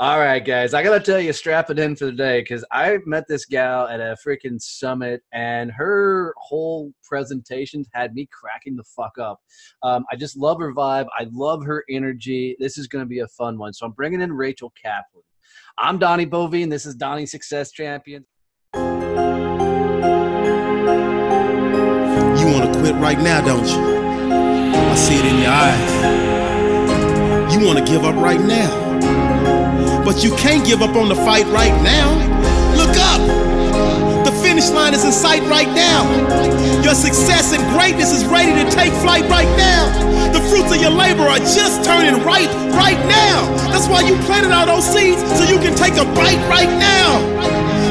All right, guys, I got to tell you, strap it in for the day, because I met this gal at a freaking summit, and her whole presentation had me cracking the fuck up. I just love her vibe. I love her energy. This is going to be a fun one. So I'm bringing in Rachel Kaplan. I'm Donnie Bovie, and this is Donnie Success Champions. You want to quit right now, don't you? I see it in your eyes. You want to give up right now. But you can't give up on the fight right now. Look up. The finish line is in sight right now. Your success and greatness is ready to take flight right now. The fruits of your labor are just turning ripe right now. That's why you planted all those seeds, so you can take a bite right now.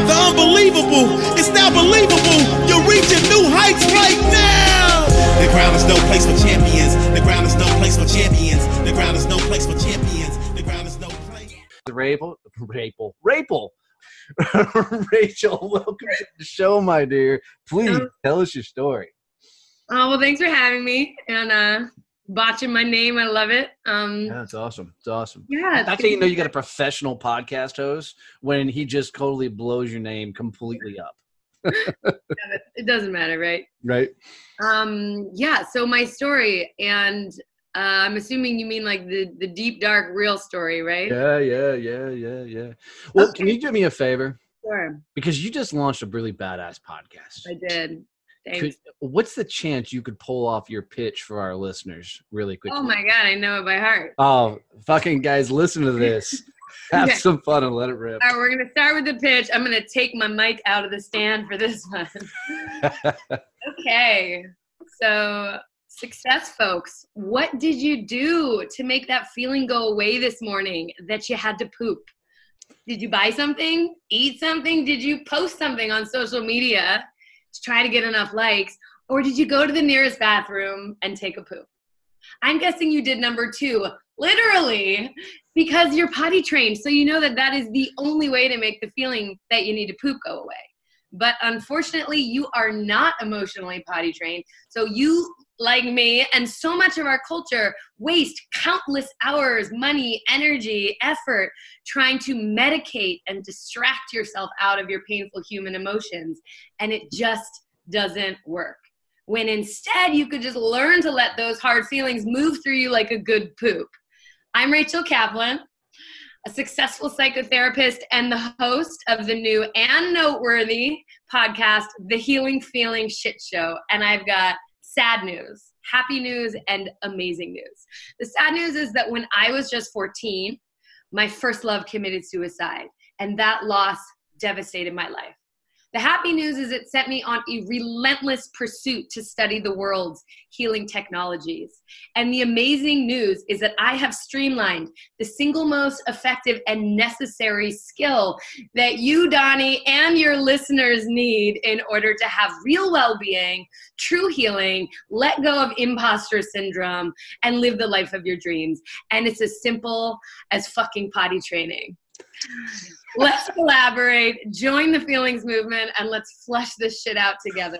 The unbelievable is now believable. You're reaching new heights right now. The ground is no place for champions. The ground is no place for champions. The ground is no place for champions. The ground is no place. Rachel, welcome to the show, my dear. Please tell us your story. Oh, well, thanks for having me and botching my name. I love it. That's awesome. It's awesome. Yeah. That's how you know you got a professional podcast host, when he just totally blows your name completely up. It doesn't matter, right? Right. Yeah. So my story, and I'm assuming you mean like the deep, dark, real story, right? Yeah. Well, okay. Can you do me a favor? Sure. Because you just launched a really badass podcast. I did. Thanks. What's the chance you could pull off your pitch for our listeners really quickly? Oh, my God. I know it by heart. Oh, fucking guys, listen to this. Have some fun and let it rip. All right, we're going to start with the pitch. I'm going to take my mic out of the stand for this one. Okay. So... success, folks. What did you do to make that feeling go away this morning that you had to poop? Did you buy something? Eat something? Did you post something on social media to try to get enough likes? Or did you go to the nearest bathroom and take a poop? I'm guessing you did number two, literally, because you're potty trained. So you know that that is the only way to make the feeling that you need to poop go away. But unfortunately, you are not emotionally potty trained. So you, like me, and so much of our culture, waste countless hours, money, energy, effort, trying to medicate and distract yourself out of your painful human emotions. And it just doesn't work. When instead, you could just learn to let those hard feelings move through you like a good poop. I'm Rachel Kaplan, a successful psychotherapist and the host of the new and noteworthy podcast, The Healing Feeling Shit Show. And I've got sad news, happy news, and amazing news. The sad news is that when I was just 14, my first love committed suicide, and that loss devastated my life. The happy news is it sent me on a relentless pursuit to study the world's healing technologies. And the amazing news is that I have streamlined the single most effective and necessary skill that you, Donnie, and your listeners need in order to have real well-being, true healing, let go of imposter syndrome, and live the life of your dreams. And it's as simple as fucking potty training. Let's collaborate, join the feelings movement, and let's flush this shit out together.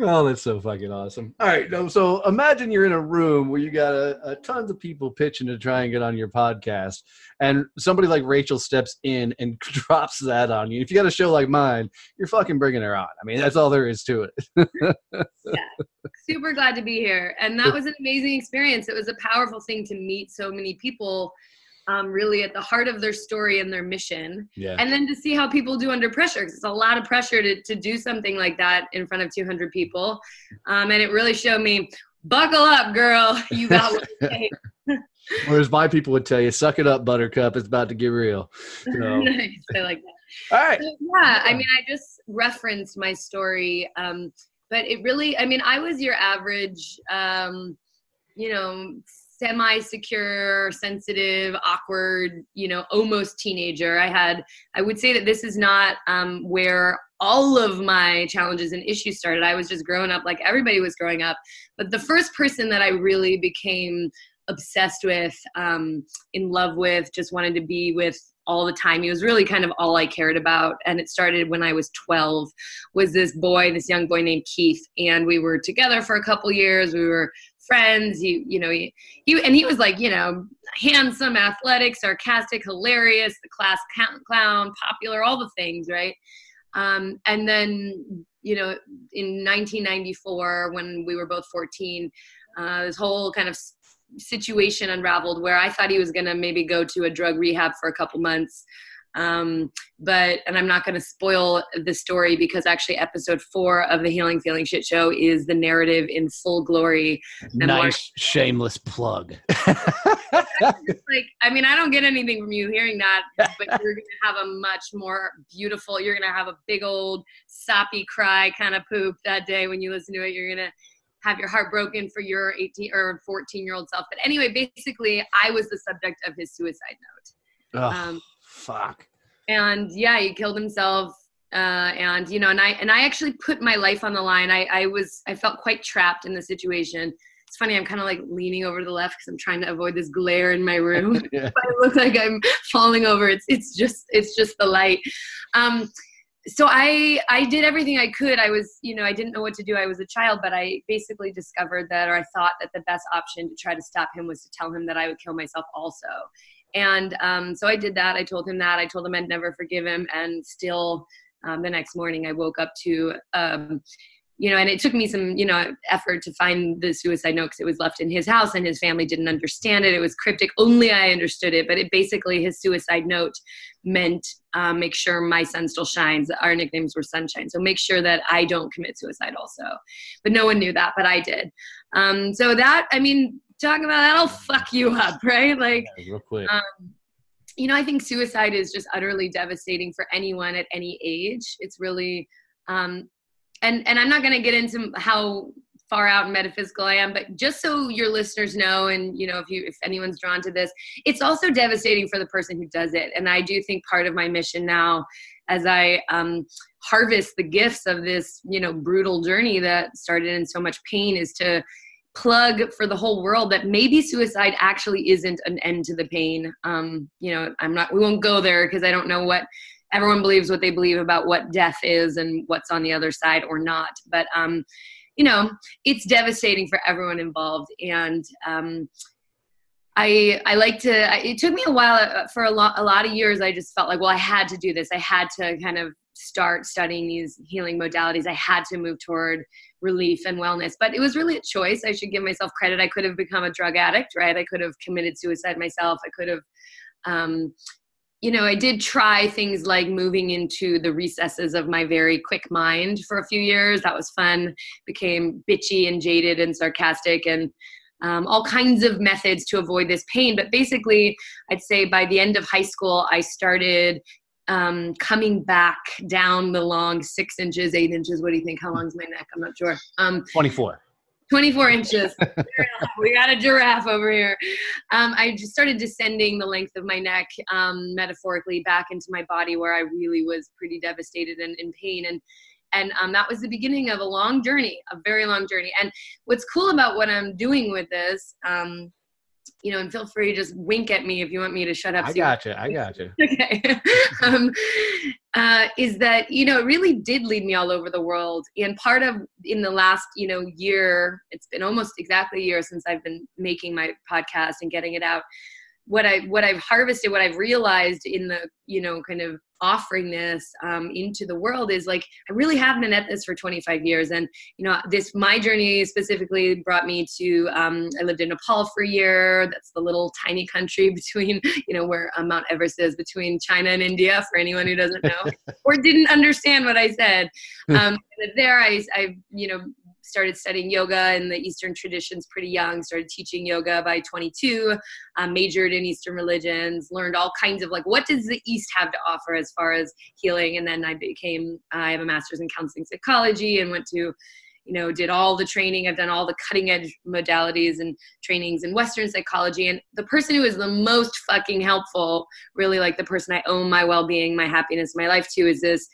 Oh, that's so fucking awesome. All right. So imagine you're in a room where you got a tons of people pitching to try and get on your podcast, and somebody like Rachel steps in and drops that on you. If you got a show like mine, you're fucking bringing her on. I mean, that's all there is to it. Yeah. Super glad to be here. And that was an amazing experience. It was a powerful thing to meet so many people really at the heart of their story and their mission. Yeah. And then to see how people do under pressure, because it's a lot of pressure to do something like that in front of 200 people. And it really showed me, buckle up, girl. You got what it takes. Whereas my people would tell you, suck it up, buttercup. It's about to get real. So. Nice. I like that. All right. So, yeah. I mean, I just referenced my story. But it really, I mean, I was your average, you know, semi-secure, sensitive, awkward, you know, almost teenager. I would say that this is not where all of my challenges and issues started. I was just growing up like everybody was growing up. But the first person that I really became obsessed with, in love with, just wanted to be with all the time, he was really kind of all I cared about. And it started when I was 12, was this young boy named Keith. And we were together for a couple years. We were friends. He was like, you know, handsome, athletic, sarcastic, hilarious, the class clown, popular, all the things, right? And then, you know, in 1994, when we were both 14, this whole kind of situation unraveled where I thought he was going to maybe go to a drug rehab for a couple months. And I'm not going to spoil the story because actually episode 4 of the Healing Feeling Shit Show is the narrative in full glory. And nice shameless plug. I don't get anything from you hearing that, but you're going to have a much more beautiful, you're going to have a big old soppy cry kind of poop that day when you listen to it. You're going to have your heart broken for your 18 or 14-year-old self. But anyway, basically I was the subject of his suicide note. Fuck. And yeah, he killed himself. And I actually put my life on the line. I felt quite trapped in the situation. It's funny. I'm kind of like leaning over to the left because I'm trying to avoid this glare in my room. Yeah. But it looks like I'm falling over. It's just the light. So I did everything I could. I didn't know what to do. I was a child, but I basically discovered that, or I thought that the best option to try to stop him was to tell him that I would kill myself also. And so I did that. I told him that. I told him I'd never forgive him. And still the next morning I woke up to, and it took me some, effort to find the suicide note because it was left in his house and his family didn't understand it. It was cryptic. Only I understood it, but it basically, his suicide note meant make sure my son still shines. Our nicknames were Sunshine. So make sure that I don't commit suicide also. But no one knew that, but I did. Talking about that'll fuck you up, right? Like, yeah, real quick. I think suicide is just utterly devastating for anyone at any age. It's really, and I'm not going to get into how far out and metaphysical I am, but just so your listeners know, and if anyone's drawn to this, it's also devastating for the person who does it. And I do think part of my mission now, as I harvest the gifts of this, brutal journey that started in so much pain, is to plug for the whole world that maybe suicide actually isn't an end to the pain. We won't go there because I don't know what everyone believes, what they believe about what death is and what's on the other side or not. But, it's devastating for everyone involved. And, it took me a while, for a lot of years, I just felt like, well, I had to do this. I had to kind of start studying these healing modalities. I had to move toward relief and wellness, but it was really a choice. I should give myself credit. I could have become a drug addict, right? I could have committed suicide myself. I could have, I did try things like moving into the recesses of my very quick mind for a few years. That was fun. Became bitchy and jaded and sarcastic and all kinds of methods to avoid this pain. But basically, I'd say by the end of high school, I started coming back down the long 6 inches, 8 inches. What do you think? How long's my neck? I'm not sure. 24 inches. We got a giraffe over here. I just started descending the length of my neck, metaphorically back into my body where I really was pretty devastated and in pain. And that was the beginning of a very long journey. And what's cool about what I'm doing with this, and feel free to just wink at me if you want me to shut up. I got you. Okay. Is that, it really did lead me all over the world. And part of, in the last, year, it's been almost exactly a year since I've been making my podcast and getting it out. What I've harvested, what I've realized in the, kind of offering this into the world is like, I really have been at this for 25 years. And, my journey specifically brought me to, I lived in Nepal for a year. That's the little tiny country between, where Mount Everest is, between China and India, for anyone who doesn't know or didn't understand what I said. There I started studying yoga in the Eastern traditions pretty young, started teaching yoga by 22, majored in Eastern religions, learned all kinds of like, what does the East have to offer as far as healing? And then I have a master's in counseling psychology and went to did all the training. I've done all the cutting edge modalities and trainings in Western psychology. And the person who is the most fucking helpful, really, like the person I owe my well-being, my happiness, my life to, is this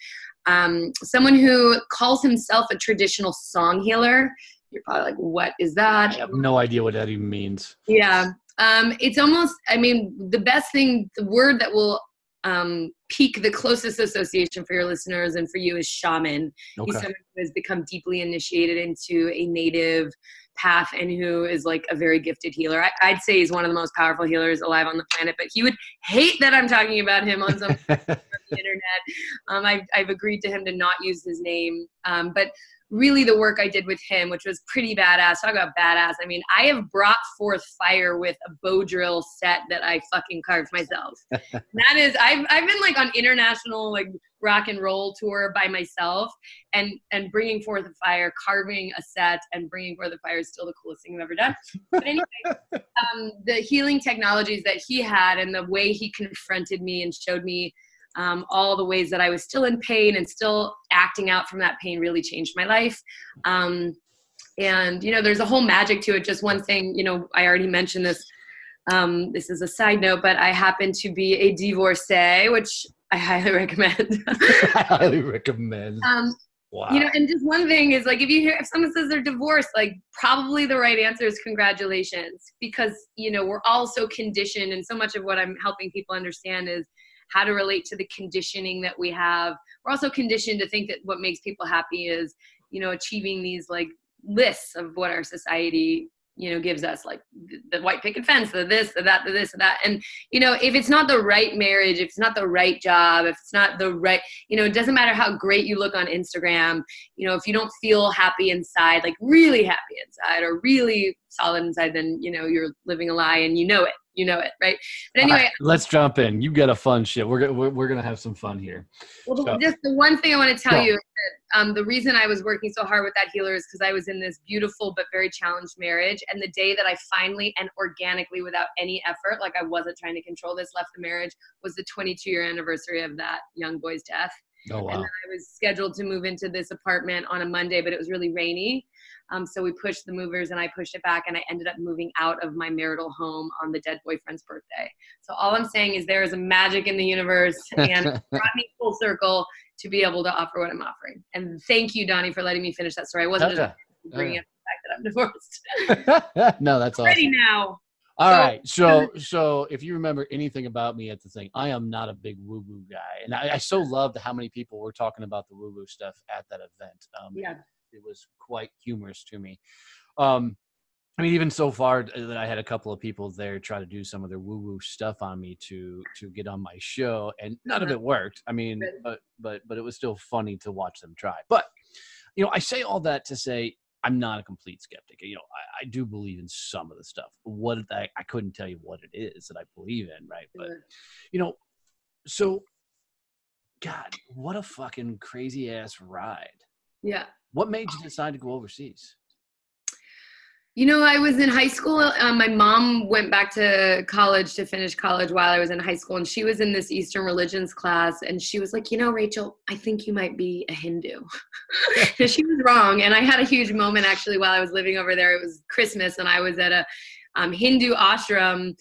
someone who calls himself a traditional song healer. You're probably like, what is that? I have no idea what that even means. Yeah. It's almost, the best thing, the word that will peak the closest association for your listeners and for you is shaman. Okay. He's someone who has become deeply initiated into a native path and who is like a very gifted healer. I'd say he's one of the most powerful healers alive on the planet, but he would hate that I'm talking about him on some internet. I've agreed to him to not use his name. But really the work I did with him, which was pretty badass. Talk about badass. I have brought forth fire with a bow drill set that I fucking carved myself. That is, I've been like on international, like rock and roll tour by myself and bringing forth a fire, carving a set and bringing forth a fire is still the coolest thing I've ever done. But anyway, the healing technologies that he had and the way he confronted me and showed me all the ways that I was still in pain and still acting out from that pain really changed my life. And there's a whole magic to it. Just one thing, I already mentioned this. This is a side note, but I happen to be a divorcee, which I highly recommend. Wow. And just one thing is like, if someone says they're divorced, like probably the right answer is congratulations, because, we're all so conditioned, and so much of what I'm helping people understand is how to relate to the conditioning that we have. We're also conditioned to think that what makes people happy is, achieving these like lists of what our society, gives us, like the white picket fence, the this, the that, the this, the that. And, if it's not the right marriage, if it's not the right job, if it's not the right, it doesn't matter how great you look on Instagram, if you don't feel happy inside, like really happy inside or really solid inside, then, you're living a lie and you know it. Right. But anyway, let's jump in. You've got a fun shit. We're going to have some fun here. Well, just the one thing I want to tell you is that, the reason I was working so hard with that healer is because I was in this beautiful, but very challenged marriage. And the day that I finally and organically, without any effort, like I wasn't trying to control this, left the marriage was the 22-year anniversary of that young boy's death. Oh, wow. And then I was scheduled to move into this apartment on a Monday, but it was really rainy. So we pushed the movers and I pushed it back, and I ended up moving out of my marital home on the dead boyfriend's birthday. So all I'm saying is there is a magic in the universe, and it brought me full circle to be able to offer what I'm offering. And thank you, Donnie, for letting me finish that story. I wasn't just bringing up the fact that I'm divorced. No, that's awesome. Ready now. All right. So if you remember anything about me at the thing, I am not a big woo-woo guy. And I so loved how many people were talking about the woo-woo stuff at that event. It was quite humorous to me. Even so far that I had a couple of people there try to do some of their woo-woo stuff on me to get on my show, and none of it worked. But it was still funny to watch them try. But, I say all that to say I'm not a complete skeptic. I do believe in some of the stuff. I couldn't tell you what it is that I believe in, right? But, so, God, what a fucking crazy ass ride. Yeah. What made you decide to go overseas? I was in high school. My mom went back to college to finish college while I was in high school. And she was in this Eastern religions class. And she was like, Rachel, I think you might be a Hindu. She was wrong. And I had a huge moment, actually, while I was living over there. It was Christmas, and I was at a Hindu ashram,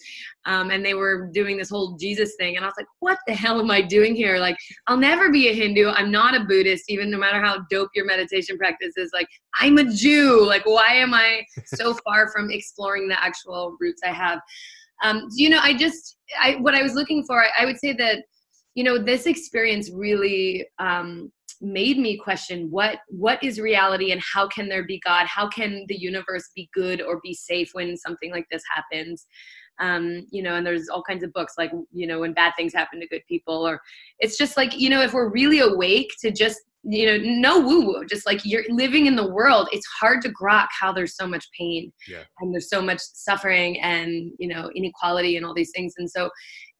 and they were doing this whole Jesus thing. And I was like, what the hell am I doing here? Like, I'll never be a Hindu. I'm not a Buddhist, even no matter how dope your meditation practice is. Like, I'm a Jew. Like, why am I so far from exploring the actual roots I have? What I was looking for, I would say that, this experience really, made me question what is reality, and how can there be God? How can the universe be good or be safe when something like this happens? And there's all kinds of books like, when bad things happen to good people, or it's just like, if we're really awake to just, no woo-woo, just like you're living in the world, it's hard to grok how there's so much pain and there's so much suffering and, inequality and all these things. And so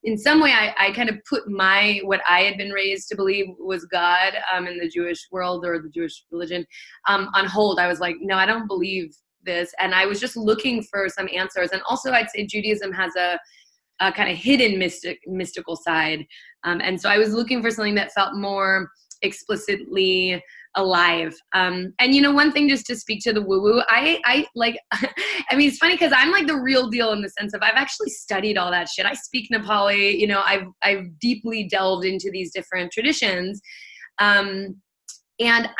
in some way, I kind of put what I had been raised to believe was God in the Jewish world or the Jewish religion on hold. I was like, no, I don't believe this. And I was just looking for some answers. And also, I'd say Judaism has a kind of hidden mystical side. And so I was looking for something that felt more explicitly alive. And you know, one thing just to speak to the woo-woo, I mean, it's funny because I'm like the real deal in the sense of I've actually studied all that shit. I speak Nepali, you know, I've deeply delved into these different traditions. And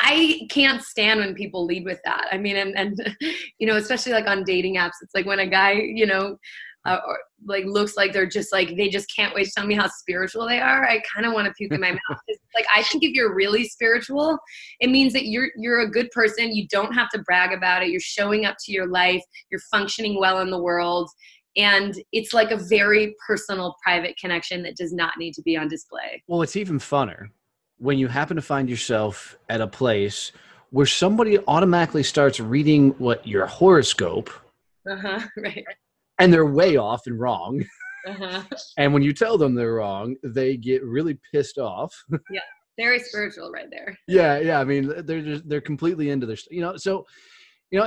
I can't stand when people lead with that. I mean, and you know, especially like on dating apps, it's like when a guy, you know, or like looks like they're just like, they just can't wait to tell me how spiritual they are. I kind of want to puke in my mouth. It's like, I think if you're really spiritual, it means that you're a good person. You don't have to brag about it. You're showing up to your life. You're functioning well in the world. And it's like a very personal, private connection that does not need to be on display. Well, it's even funner when you happen to find yourself at a place where somebody automatically starts reading what your horoscope. Uh-huh, right. And they're way off and wrong. Uh-huh. And when you tell them they're wrong, they get really pissed off. Yeah, very spiritual right there. Yeah. I mean, they're completely into their, you know, so, you know,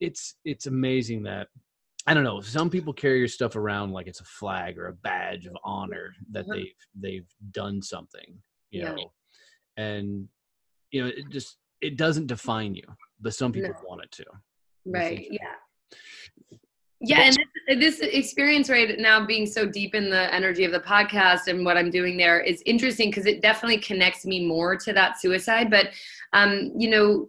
it's amazing that, I don't know, some people carry your stuff around like it's a flag or a badge of honor that uh-huh. they've done something, you know, yeah. And, you know, it doesn't define you, but some people want it to. Right. Yeah. Yeah, and this experience right now being so deep in the energy of the podcast and what I'm doing there is interesting because it definitely connects me more to that suicide. But, you know,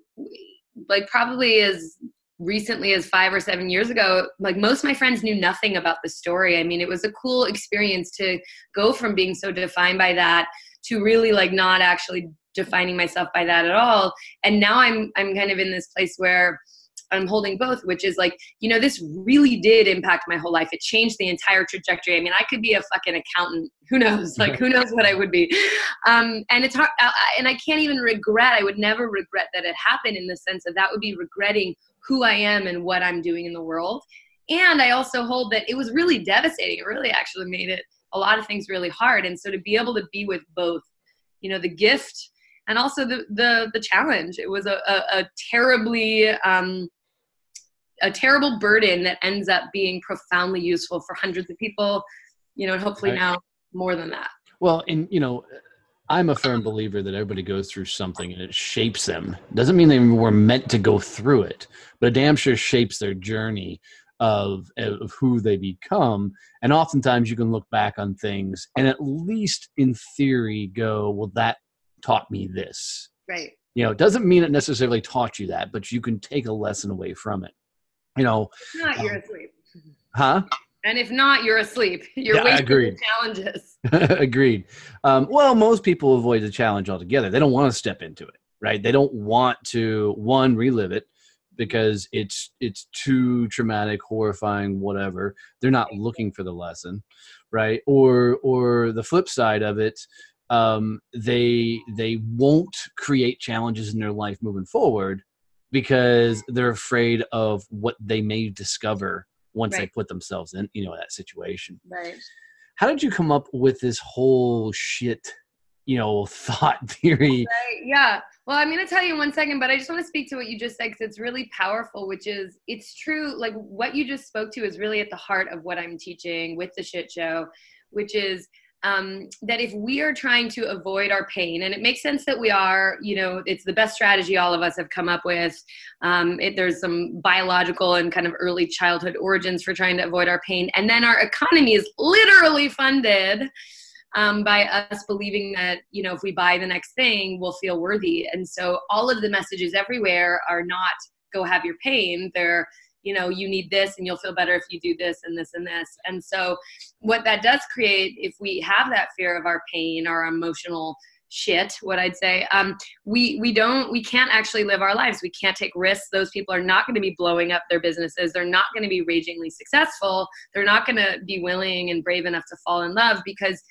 like probably as recently as 5 or 7 years ago, like most of my friends knew nothing about the story. I mean, it was a cool experience to go from being so defined by that to really like not actually defining myself by that at all. And now I'm kind of in this place where I'm holding both, which is like, you know, this really did impact my whole life. It changed the entire trajectory. I mean, I could be a fucking accountant. Who knows? Like, who knows what I would be? And it's hard. And I can't even regret. I would never regret that it happened in the sense that that would be regretting who I am and what I'm doing in the world. And I also hold that it was really devastating. It really actually made it a lot of things really hard. And so to be able to be with both, you know, the gift and also the challenge, it was a terribly, a terrible burden that ends up being profoundly useful for hundreds of people, you know, and hopefully now more than that. Well, and you know, I'm a firm believer that everybody goes through something and it shapes them. Doesn't mean they were meant to go through it, but it damn sure shapes their journey of who they become. And oftentimes you can look back on things and at least in theory go, well, that taught me this. Right. You know, it doesn't mean it necessarily taught you that, but you can take a lesson away from it. You know, if not, you're asleep. Huh? And if not, you're asleep. You're wasting challenges. Agreed. Well, most people avoid the challenge altogether. They don't want to step into it, right? They don't want to, one, relive it because it's too traumatic, horrifying, whatever. They're not looking for the lesson, right? Or the flip side of it, they won't create challenges in their life moving forward because they're afraid of what they may discover once they put themselves in, you know, that situation. Right. How did you come up with this whole shit, you know, thought theory? Right. Yeah. Well, I'm going to tell you in 1 second, but I just want to speak to what you just said because it's really powerful, which is it's true. Like what you just spoke to is really at the heart of what I'm teaching with the shit show, which is that if we are trying to avoid our pain, and it makes sense that we are, you know, it's the best strategy all of us have come up with. There's some biological and kind of early childhood origins for trying to avoid our pain. And then our economy is literally funded by us believing that, you know, if we buy the next thing, we'll feel worthy. And so all of the messages everywhere are not go have your pain. They're, you know, you need this and you'll feel better if you do this and this and this. And so what that does create, if we have that fear of our pain, our emotional shit, what I'd say, we can't actually live our lives. We can't take risks. Those people are not going to be blowing up their businesses. They're not going to be ragingly successful. They're not going to be willing and brave enough to fall in love because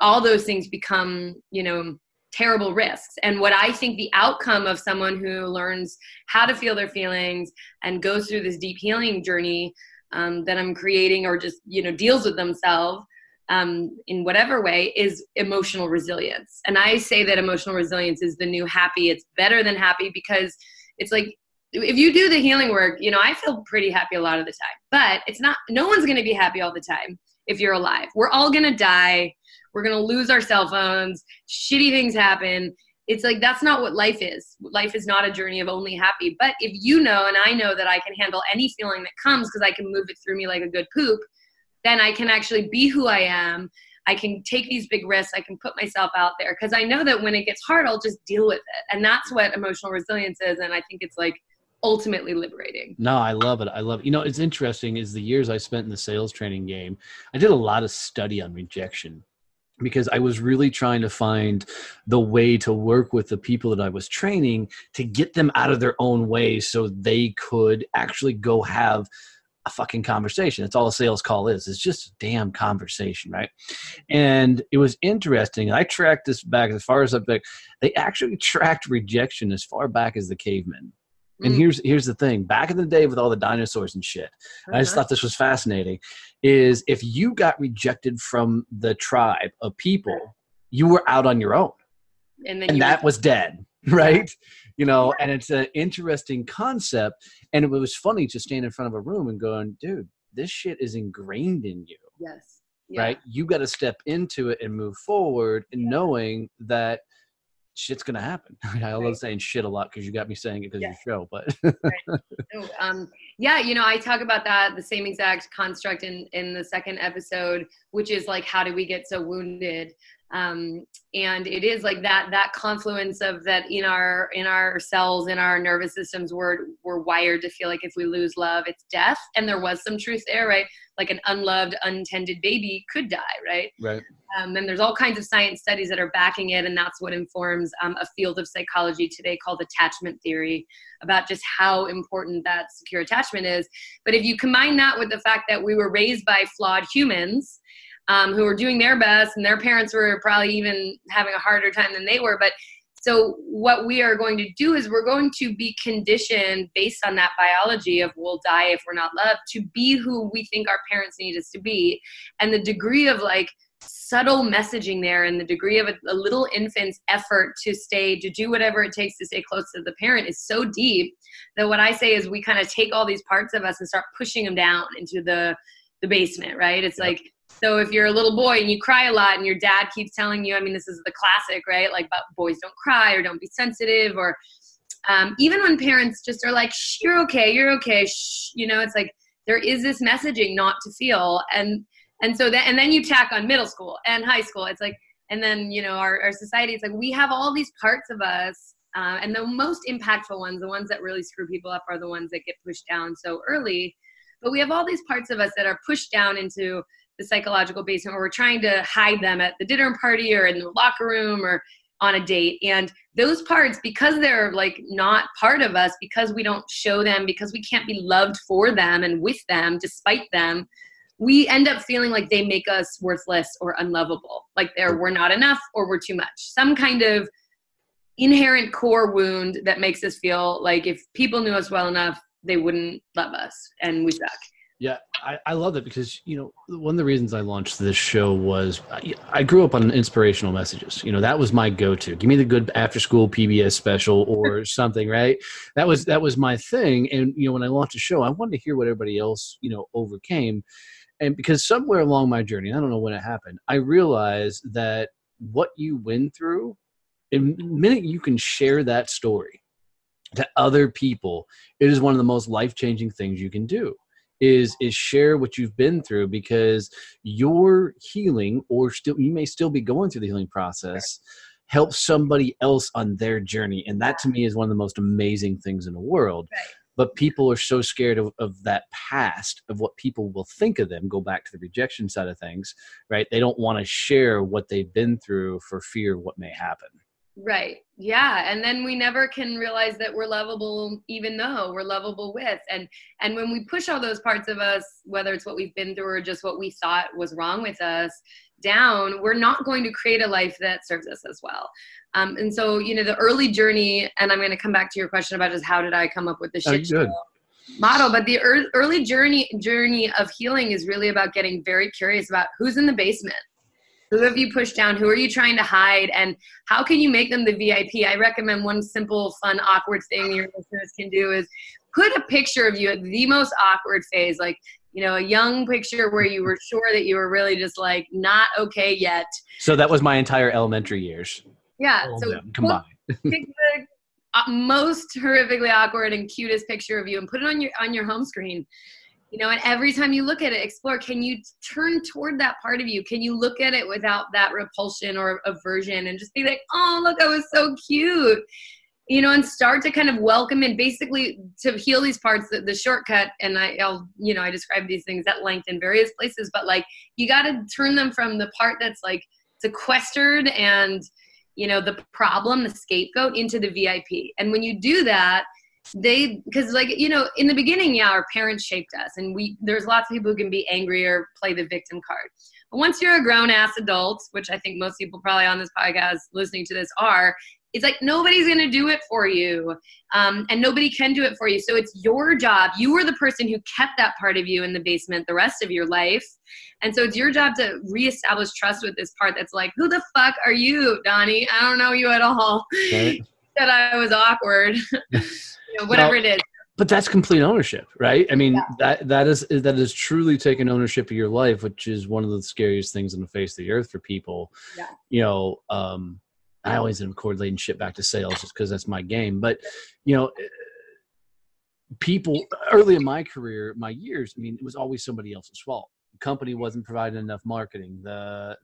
all those things become, you know, terrible risks. And what I think the outcome of someone who learns how to feel their feelings and goes through this deep healing journey that I'm creating, or just, you know, deals with themselves in whatever way, is emotional resilience. And I say that emotional resilience is the new happy. It's better than happy because it's like, if you do the healing work, you know, I feel pretty happy a lot of the time, but it's not, no one's going to be happy all the time. If you're alive, we're all going to die. We're going to lose our cell phones. Shitty things happen. It's like, that's not what life is. Life is not a journey of only happy. But if you know, and I know that I can handle any feeling that comes because I can move it through me like a good poop, then I can actually be who I am. I can take these big risks. I can put myself out there because I know that when it gets hard, I'll just deal with it. And that's what emotional resilience is. And I think it's like ultimately liberating. No, I love it. I love it. You know, it's interesting is the years I spent in the sales training game, I did a lot of study on rejection, because I was really trying to find the way to work with the people that I was training to get them out of their own way so they could actually go have a fucking conversation. That's all a sales call is. It's just a damn conversation, right? And it was interesting. I tracked this back as far as I could. They actually tracked rejection as far back as the cavemen. And here's the thing. Back in the day with all the dinosaurs and shit, I just thought this was fascinating, is if you got rejected from the tribe of people, you were out on your own. And that was dead, right? You know, and it's an interesting concept. And it was funny to stand in front of a room and going, dude, this shit is ingrained in you. Yes. Yeah. Right? You got to step into it and move forward and knowing that shit's going to happen. I love saying shit a lot because you got me saying it because of your show, but. You know, I talk about that, the same exact construct in the second episode, which is like, how do we get so wounded? And it is like that confluence of that in our cells, in our nervous systems, we're wired to feel like if we lose love, it's death. And there was some truth there, right? Like an unloved, untended baby could die, right? Right. And there's all kinds of science studies that are backing it. And that's what informs a field of psychology today called attachment theory, about just how important that secure attachment is. But if you combine that with the fact that we were raised by flawed humans, who were doing their best, and their parents were probably even having a harder time than they were. But so what we are going to do is we're going to be conditioned based on that biology of we'll die if we're not loved to be who we think our parents need us to be. And the degree of like subtle messaging there and the degree of a little infant's effort to do whatever it takes to stay close to the parent is so deep that what I say is we kind of take all these parts of us and start pushing them down into the basement, right? It's like, so if you're a little boy and you cry a lot and your dad keeps telling you, I mean, this is the classic, right? Like, but boys don't cry, or don't be sensitive, or even when parents just are like, shh, you're okay. Shh. You know, it's like, there is this messaging not to feel. And so that, and then you tack on middle school and high school. It's like, and then, you know, our society, it's like, we have all these parts of us. And the most impactful ones, the ones that really screw people up, are the ones that get pushed down so early. But we have all these parts of us that are pushed down into the psychological basement, where we're trying to hide them at the dinner party or in the locker room or on a date. And those parts, because they're like not part of us, because we don't show them, because we can't be loved for them and with them, despite them, we end up feeling like they make us worthless or unlovable. Like we're not enough or we're too much. Some kind of inherent core wound that makes us feel like if people knew us well enough, they wouldn't love us and we suck. Yeah, I love it because, you know, one of the reasons I launched this show was I grew up on inspirational messages. You know, that was my go-to. Give me the good after-school PBS special or something, right? That was my thing. And, you know, when I launched a show, I wanted to hear what everybody else, you know, overcame. And because somewhere along my journey, I don't know when it happened, I realized that what you went through, the minute you can share that story to other people, it is one of the most life-changing things you can do. Is share what you've been through, because your healing, or still you may still be going through the healing process, right, helps somebody else on their journey. And that to me is one of the most amazing things in the world. Right. But people are so scared of that past, of what people will think of them. Go back to the rejection side of things, right? They don't want to share what they've been through for fear of what may happen. Right. Yeah. And then we never can realize that we're lovable, even though we're lovable with. And when we push all those parts of us, whether it's what we've been through or just what we thought was wrong with us down, we're not going to create a life that serves us as well. And so, you know, the early journey, and I'm going to come back to your question about just how did I come up with the shit show model, but the early journey of healing is really about getting very curious about who's in the basement. Who have you pushed down? Who are you trying to hide? And how can you make them the VIP? I recommend one simple, fun, awkward thing your listeners can do is put a picture of you at the most awkward phase. Like, you know, a young picture where you were sure that you were really just like not okay yet. So that was my entire elementary years. Yeah. So combined. Pick the most horrifically awkward and cutest picture of you and put it on your home screen. You know, and every time you look at it, explore, can you turn toward that part of you? Can you look at it without that repulsion or aversion and just be like, oh, look, I was so cute, you know, and start to kind of welcome in, basically to heal these parts, the shortcut. And I'll, you know, I describe these things at length in various places, but like, you got to turn them from the part that's like sequestered and, you know, the problem, the scapegoat, into the VIP. And when you do that, because like, you know, in the beginning, yeah, our parents shaped us, and there's lots of people who can be angry or play the victim card. But once you're a grown ass adult, which I think most people probably on this podcast listening to this are, it's like, nobody's going to do it for you. And nobody can do it for you. So it's your job. You were the person who kept that part of you in the basement the rest of your life. And so it's your job to reestablish trust with this part that's like, who the fuck are you, Donnie? I don't know you at all. Right. That I was awkward. You know, whatever now, it is. But that's complete ownership, right? I mean, yeah. that is truly taking ownership of your life, which is one of the scariest things on the face of the earth for people. Yeah. You know, I always am correlating shit back to sales just because that's my game. But, you know, people early in my career, my years, I mean, it was always somebody else's fault. The company wasn't providing enough marketing. The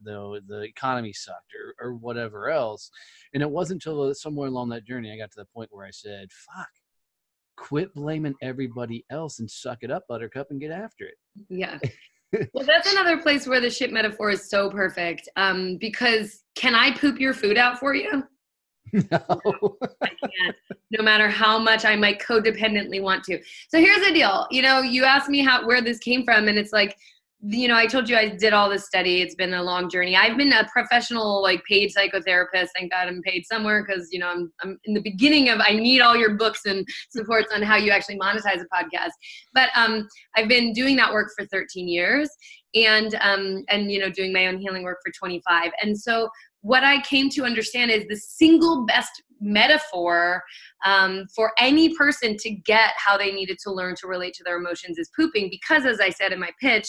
economy sucked or whatever else. And it wasn't until somewhere along that journey I got to the point where I said, fuck, quit blaming everybody else and suck it up, buttercup, and get after it. Yeah. Well, that's another place where the shit metaphor is so perfect. Because can I poop your food out for you? No, I can't, no matter how much I might codependently want to. So here's the deal. You know, you asked me where this came from, and it's like, you know, I told you I did all this study. It's been a long journey. I've been a professional, like, paid psychotherapist. Thank God I'm paid somewhere, because, you know, I'm in the beginning of, I need all your books and supports on how you actually monetize a podcast. But I've been doing that work for 13 years and, you know, doing my own healing work for 25. And so what I came to understand is the single best metaphor for any person to get how they needed to learn to relate to their emotions is pooping. Because as I said in my pitch,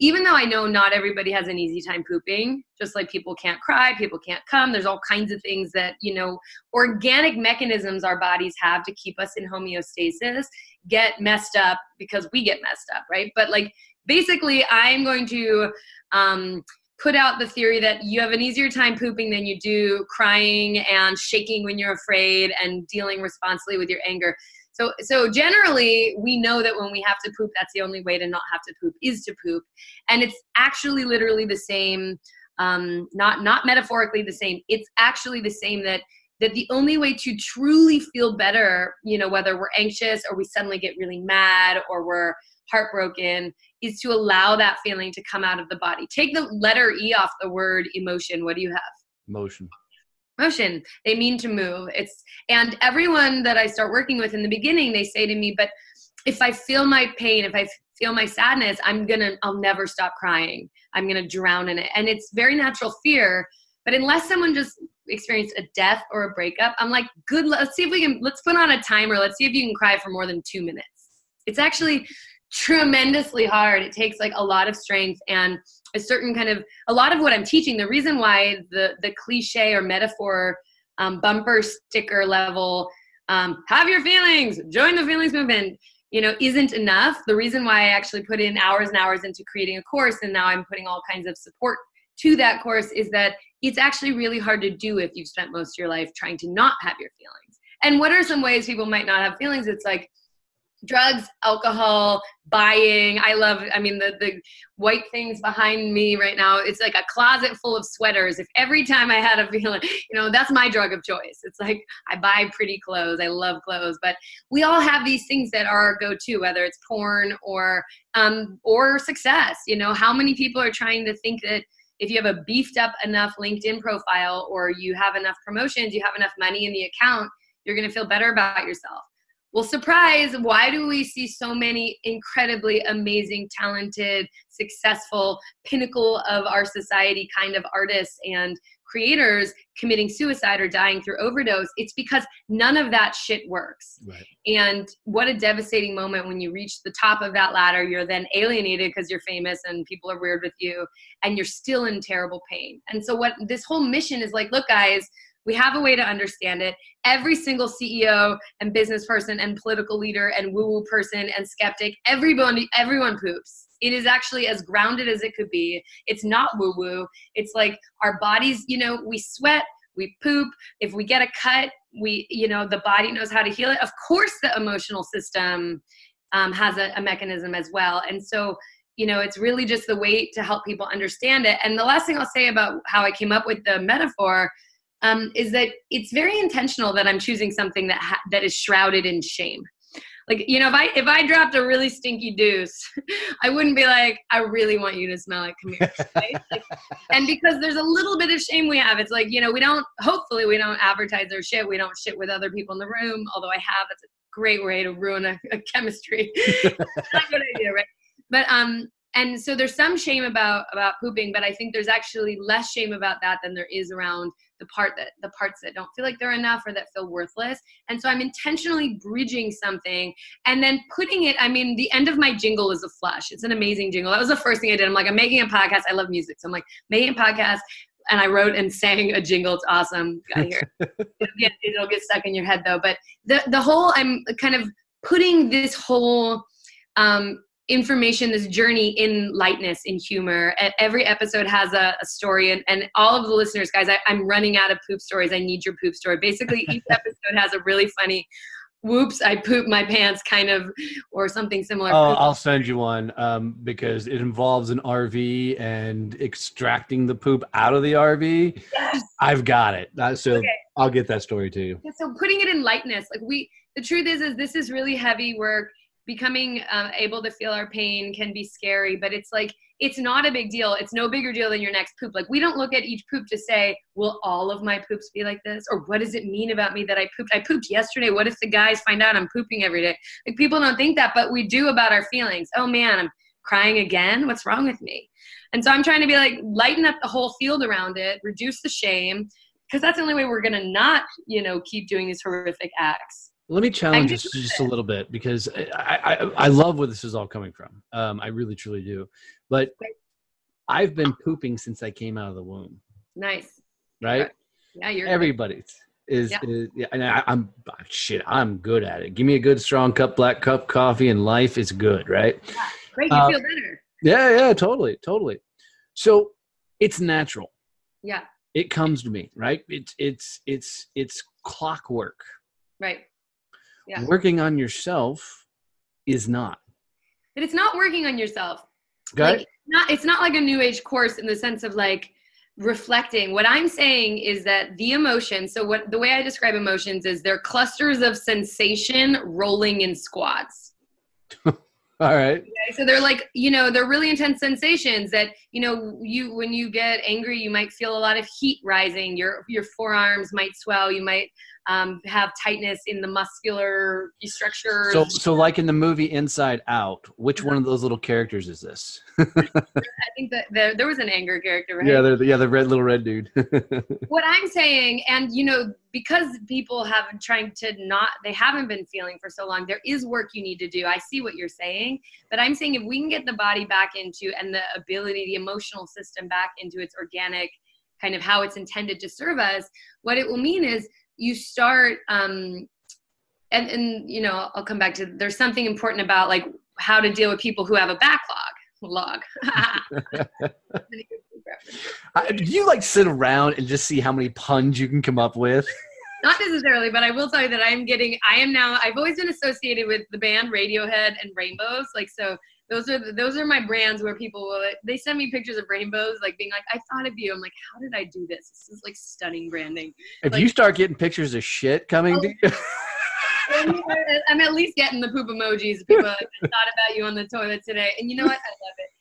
even though I know not everybody has an easy time pooping, just like people can't cry, people can't come, there's all kinds of things that, you know, organic mechanisms our bodies have to keep us in homeostasis get messed up because we get messed up, right? But like, basically, I'm going to put out the theory that you have an easier time pooping than you do crying and shaking when you're afraid and dealing responsibly with your anger. So generally, we know that when we have to poop, that's the only way to not have to poop is to poop. And it's actually literally the same, not metaphorically the same. It's actually the same that the only way to truly feel better, you know, whether we're anxious or we suddenly get really mad or we're heartbroken, is to allow that feeling to come out of the body. Take the letter E off the word emotion. What do you have? Motion. Motion. They mean to move. And everyone that I start working with in the beginning, they say to me, but if I feel my pain, if I feel my sadness, I'll never stop crying. I'm going to drown in it. And it's very natural fear. But unless someone just experienced a death or a breakup, I'm like, good, let's put on a timer. Let's see if you can cry for more than 2 minutes. It's actually tremendously hard. It takes like a lot of strength and a lot of what I'm teaching. The reason why the cliche or metaphor bumper sticker level, have your feelings, join the feelings movement, you know, isn't enough. The reason why I actually put in hours and hours into creating a course, and now I'm putting all kinds of support to that course, is that it's actually really hard to do if you've spent most of your life trying to not have your feelings. And what are some ways people might not have feelings? It's like drugs, alcohol, buying. The white things behind me right now, it's like a closet full of sweaters. If every time I had a feeling, you know, that's my drug of choice. It's like, I buy pretty clothes. I love clothes. But we all have these things that are our go-to, whether it's porn or success. You know, how many people are trying to think that if you have a beefed up enough LinkedIn profile, or you have enough promotions, you have enough money in the account, you're going to feel better about yourself. Well, surprise, why do we see so many incredibly amazing, talented, successful, pinnacle of our society kind of artists and creators committing suicide or dying through overdose? It's because none of that shit works. Right. And what a devastating moment when you reach the top of that ladder. You're then alienated because you're famous and people are weird with you, and you're still in terrible pain. And so what this whole mission is like, look, guys, We have a way to understand it. Every single CEO and business person and political leader and woo-woo person and skeptic, everyone poops. It is actually as grounded as it could be. It's not woo-woo. It's like our bodies, we sweat, we poop. If we get a cut, the body knows how to heal it. Of course, the emotional system has a mechanism as well. And so, it's really just the way to help people understand it. And the last thing I'll say about how I came up with the metaphor is that it's very intentional that I'm choosing something that is shrouded in shame. Like, if I dropped a really stinky deuce, I wouldn't be like, I really want you to smell it. Come here. Right? And because there's a little bit of shame we have, it's like, hopefully we don't advertise our shit. We don't shit with other people in the room. Although I have, that's a great way to ruin a chemistry. Not a good idea, right? But, and so there's some shame about pooping, but I think there's actually less shame about that than there is around the parts that don't feel like they're enough or that feel worthless. And so I'm intentionally bridging something and then putting it, the end of my jingle is a flush. It's an amazing jingle. That was the first thing I did. I'm like, I'm making a podcast. I love music. So I'm like making a podcast, and I wrote and sang a jingle. It's awesome. I hear it'll get stuck in your head though. But the whole, I'm kind of putting this whole, information, this journey in lightness, in humor. Every episode has a story, and all of the listeners, guys, I'm running out of poop stories. I need your poop story. Basically, each episode has a really funny, whoops, I pooped my pants kind of, or something similar. Oh, I'll send you one because it involves an RV and extracting the poop out of the RV. Yes. I've got it. So okay. I'll get that story to you. So putting it in lightness, the truth is this is really heavy work. Becoming able to feel our pain can be scary, but it's like, it's not a big deal. It's no bigger deal than your next poop. Like, we don't look at each poop to say, will all of my poops be like this? Or what does it mean about me that I pooped? I pooped yesterday. What if the guys find out I'm pooping every day? Like, people don't think that, but we do about our feelings. Oh man, I'm crying again. What's wrong with me? And so I'm trying to be like, lighten up the whole field around it, reduce the shame, because that's the only way we're going to not, keep doing these horrific acts. Let me challenge you just a little bit, because I love where this is all coming from. I really, truly do. But I've been pooping since I came out of the womb. Nice. Right? Yeah, I'm good at it. Give me a good strong cup, black cup coffee, and life is good, right? Yeah. Great, you feel better. Yeah, totally. So it's natural. Yeah. It comes to me, right? It's clockwork. Right. Yeah. Working on yourself is not. But it's not working on yourself. Got it? It's not like a new age course in the sense of like reflecting. What I'm saying is that the emotions, the way I describe emotions is they're clusters of sensation rolling in squads. All right. Okay, so they're like, they're really intense sensations that, when you get angry, you might feel a lot of heat rising. Your forearms might swell. You might have tightness in the muscular structure. So like in the movie Inside Out, which one of those little characters is this? I think that there was an anger character, right? Yeah, the little red dude. What I'm saying, and because people have been they haven't been feeling for so long, there is work you need to do. I see what you're saying, but I'm saying if we can get the body back into, and the ability, the emotional system back into its organic, kind of how it's intended to serve us, what it will mean is you start, I'll come back to, there's something important about like how to deal with people who have a backlog. Do you like sit around and just see how many puns you can come up with? Not necessarily, but I will tell you that I've always been associated with the band Radiohead and rainbows. Like, so those are my brands where people they send me pictures of rainbows, like being like, I thought of you. I'm like, how did I do this? This is like stunning branding. If you start getting pictures of shit coming to you. I'm at least getting the poop emojis. People are like, I thought about you on the toilet today. And you know what? I love it.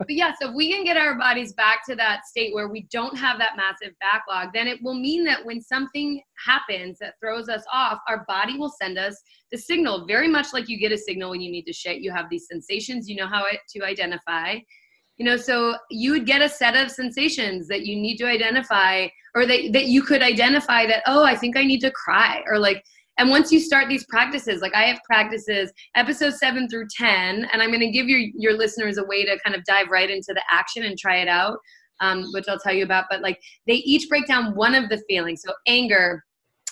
But yeah, so if we can get our bodies back to that state where we don't have that massive backlog, then it will mean that when something happens that throws us off, our body will send us the signal, very much like you get a signal when you need to shit. You have these sensations, how to identify, so you would get a set of sensations that you need to identify, or that you could identify that, oh, I think I need to cry, or like. And once you start these practices, like I have practices, episode 7 through 10, and I'm going to give your listeners a way to kind of dive right into the action and try it out. which I'll tell you about, but like they each break down one of the feelings. So anger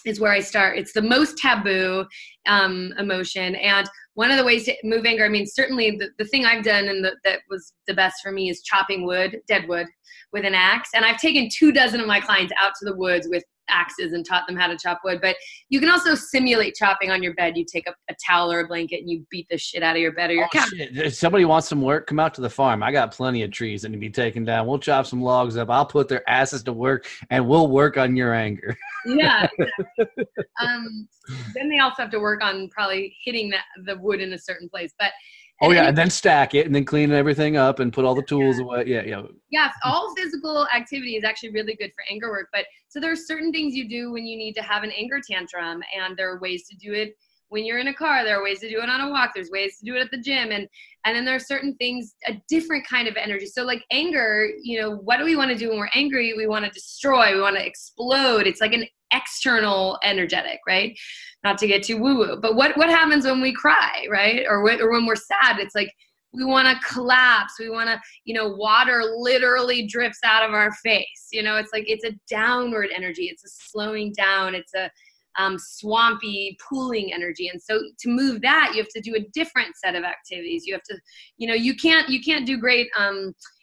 is where I start. It's the most taboo emotion. And one of the ways to move anger, I mean, certainly the thing I've done and that was the best for me is chopping wood, dead wood, with an axe. And I've taken 24 of my clients out to the woods with axes and taught them how to chop wood. But you can also simulate chopping on your bed. You take a towel or a blanket and you beat the shit out of your bed or your couch. Shit. If somebody wants some work, come out to the farm. I got plenty of trees that need to be taken down. We'll chop some logs up. I'll put their asses to work and we'll work on your anger. Yeah, exactly. Then they also have to work on probably hitting the wood in a certain place. But oh yeah, and then stack it and then clean everything up and put all the tools away. Yeah. Yeah, all physical activity is actually really good for anger work. But so there are certain things you do when you need to have an anger tantrum, and there are ways to do it when you're in a car. There are ways to do it on a walk. There's ways to do it at the gym. And then there are certain things, a different kind of energy. So like anger, you know, what do we want to do when we're angry? We want to destroy. We want to explode. It's like an external energetic, right? Not to get too woo-woo. But what happens when we cry, right? Or when we're sad, it's like we want to collapse. We want to, you know, water literally drips out of our face. You know, it's like it's a downward energy. It's a slowing down. It's a swampy, pooling energy. And so to move that, you have to do a different set of activities. You have to, you know, you can't do great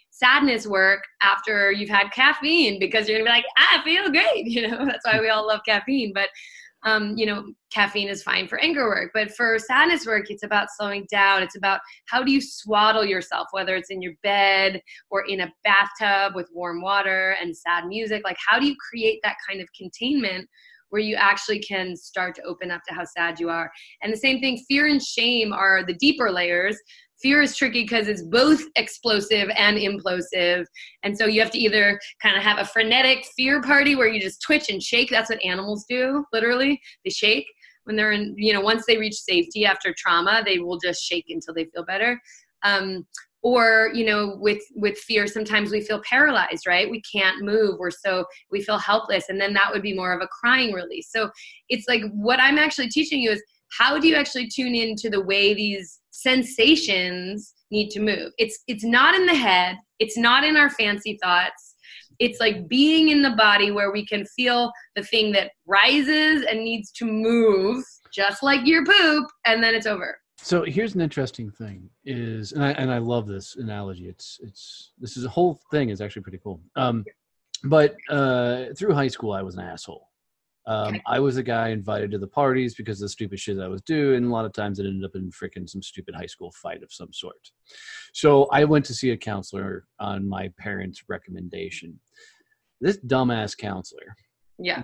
sadness work after you've had caffeine, because you're gonna be like, I feel great. You know, that's why we all love caffeine. But you know, caffeine is fine for anger work, but for sadness work, it's about slowing down. It's about how do you swaddle yourself, whether it's in your bed or in a bathtub with warm water and sad music. Like, how do you create that kind of containment where you actually can start to open up to how sad you are? And the same thing, fear and shame are the deeper layers. Fear is tricky because it's both explosive and implosive. And so you have to either kind of have a frenetic fear party where you just twitch and shake. That's what animals do, literally. They shake when they're in, you know, once they reach safety after trauma, they will just shake until they feel better. Or, you know, with fear, sometimes we feel paralyzed, right? We can't move, or so we feel helpless. And then that would be more of a crying release. So it's like, what I'm actually teaching you is, how do you actually tune into the way these sensations need to move? It's not in the head. It's not in our fancy thoughts. It's like being in the body where we can feel the thing that rises and needs to move, just like your poop, and then it's over. So here's an interesting thing is, and I love this analogy. This is a whole thing is actually pretty cool. But through high school, I was an asshole. I was a guy invited to the parties because of the stupid shit I was doing. And a lot of times it ended up in freaking some stupid high school fight of some sort. So I went to see a counselor on my parents' recommendation. This dumbass counselor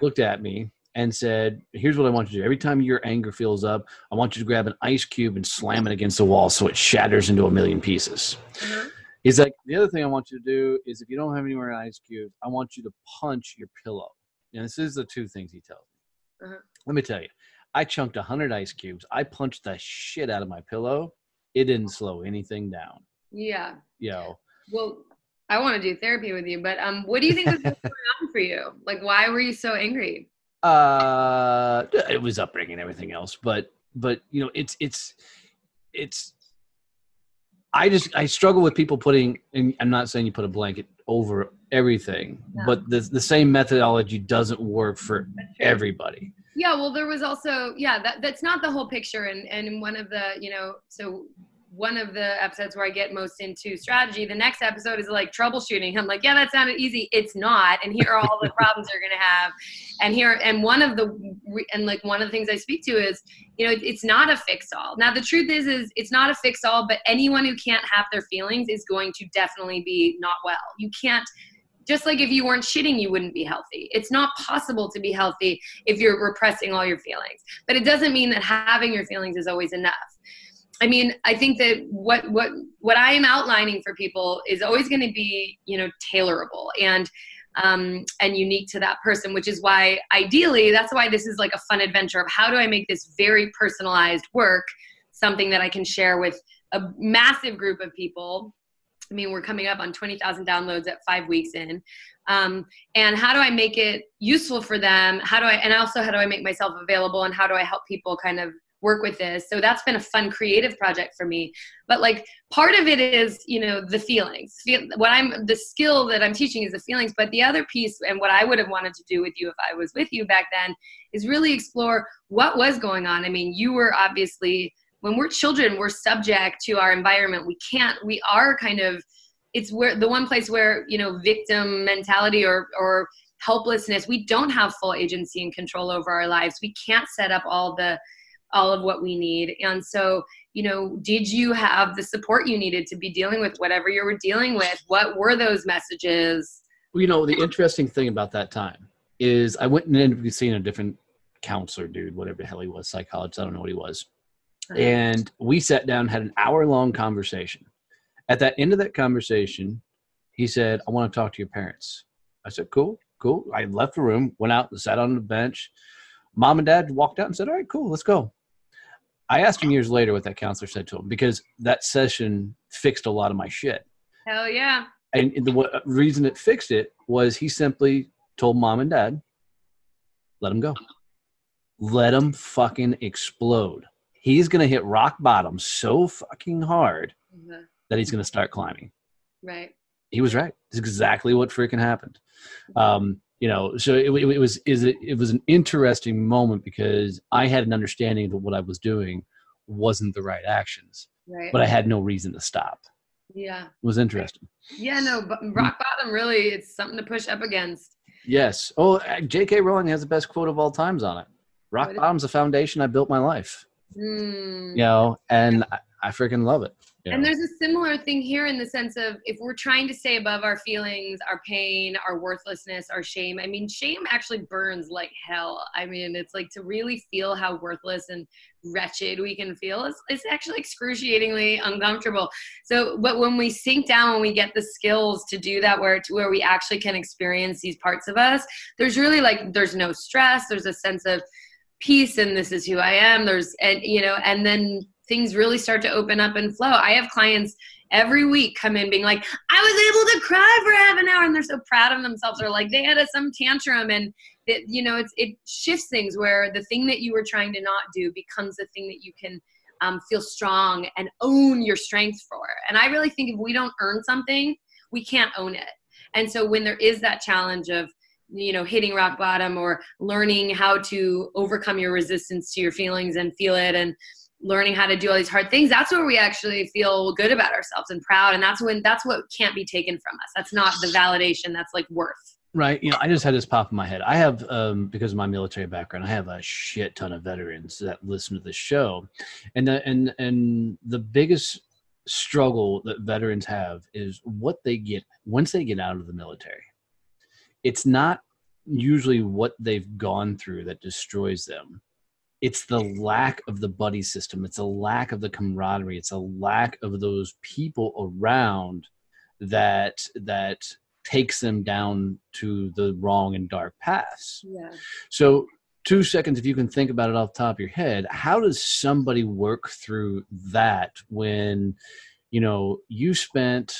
looked at me and said, here's what I want you to do. Every time your anger fills up, I want you to grab an ice cube and slam it against the wall so it shatters into a million pieces. Mm-hmm. He's like, the other thing I want you to do is if you don't have anywhere an ice cube, I want you to punch your pillow. And this is the two things he tells me. Uh-huh. Let me tell you, I chunked 100 ice cubes. I punched the shit out of my pillow. It didn't slow anything down. Yeah. Yo. Well, I want to do therapy with you, but what do you think was going on for you? Like, why were you so angry? It was upbringing and everything else, but you know, it's I struggle with people putting, and I'm not saying you put a blanket over everything, but the same methodology doesn't work for everybody. Yeah. Well, there was also, that's not the whole picture. And one of the, you know, so one of the episodes where I get most into strategy, the next episode is like troubleshooting. I'm like, yeah, that sounded easy. It's not. And here are all the problems you're going to have. And here, and one of the things I speak to is, you know, it's not a fix all. Now the truth is it's not a fix all, but anyone who can't have their feelings is going to definitely be not well. You can't, just like if you weren't shitting, you wouldn't be healthy. It's not possible to be healthy if you're repressing all your feelings, but it doesn't mean that having your feelings is always enough. I mean, I think that what I am outlining for people is always going to be, you know, tailorable and unique to that person, which is why ideally, that's why this is like a fun adventure of how do I make this very personalized work, something that I can share with a massive group of people. I mean, we're coming up on 20,000 downloads at 5 weeks in. And how do I make it useful for them? How do I, and also how do I make myself available, and how do I help people kind of work with this. So that's been a fun creative project for me. But like part of it is, you know, the feelings. The skill that I'm teaching is the feelings. But the other piece, and what I would have wanted to do with you if I was with you back then, is really explore what was going on. I mean, you were obviously, when we're children, we're subject to our environment. We are kind of, it's where the one place where, you know, victim mentality or helplessness, we don't have full agency and control over our lives. We can't set up all of what we need. And so, you know, did you have the support you needed to be dealing with whatever you were dealing with? What were those messages? You know, the interesting thing about that time is I went and ended up seeing a different counselor dude, whatever the hell he was, psychologist, I don't know what he was. And we sat down, had an hour-long conversation. At that end of that conversation, he said, I want to talk to your parents. I said, cool. I left the room, went out and sat on the bench. Mom and dad walked out and said, all right, cool, let's go. I asked him years later what that counselor said to him, because that session fixed a lot of my shit. Hell yeah. And the reason it fixed it was he simply told mom and dad, let them go. Let them fucking explode. He's going to hit rock bottom so fucking hard that he's going to start climbing. Right. He was right. It's exactly what freaking happened. You know, so it was an interesting moment, because I had an understanding that what I was doing wasn't the right actions, right, but I had no reason to stop. Yeah. It was interesting. Yeah, no, but rock bottom really, it's something to push up against. Yes. Oh, J.K. Rowling has the best quote of all times on it. Rock bottom's the foundation I built my life. You know, and I freaking love it. You know? And there's a similar thing here in the sense of, if we're trying to stay above our feelings, our pain, our worthlessness, our shame, I mean, shame actually burns like hell. I mean, it's like, to really feel how worthless and wretched we can feel, it's actually excruciatingly uncomfortable. So, but when we sink down, when we get the skills to do that, where we actually can experience these parts of us, there's really like, there's no stress. There's a sense of peace, and this is who I am. And then things really start to open up and flow. I have clients every week come in being like, I was able to cry for half an hour, and they're so proud of themselves. They're like, they had some tantrum, and that, you know, it shifts things, where the thing that you were trying to not do becomes the thing that you can feel strong and own your strength for. And I really think if we don't earn something, we can't own it. And so when there is that challenge of, you know, hitting rock bottom, or learning how to overcome your resistance to your feelings and feel it, and learning how to do all these hard things, that's where we actually feel good about ourselves and proud. And that's what can't be taken from us. That's not the validation. That's like worth. Right. You know, I just had this pop in my head. I have, because of my military background, I have a shit ton of veterans that listen to the show. And the biggest struggle that veterans have is what they get once they get out of the military. It's not usually what they've gone through that destroys them. It's the lack of the buddy system. It's a lack of the camaraderie. It's a lack of those people around that takes them down to the wrong and dark paths. Yeah. So 2 seconds, if you can think about it off the top of your head, how does somebody work through that when, you know, you spent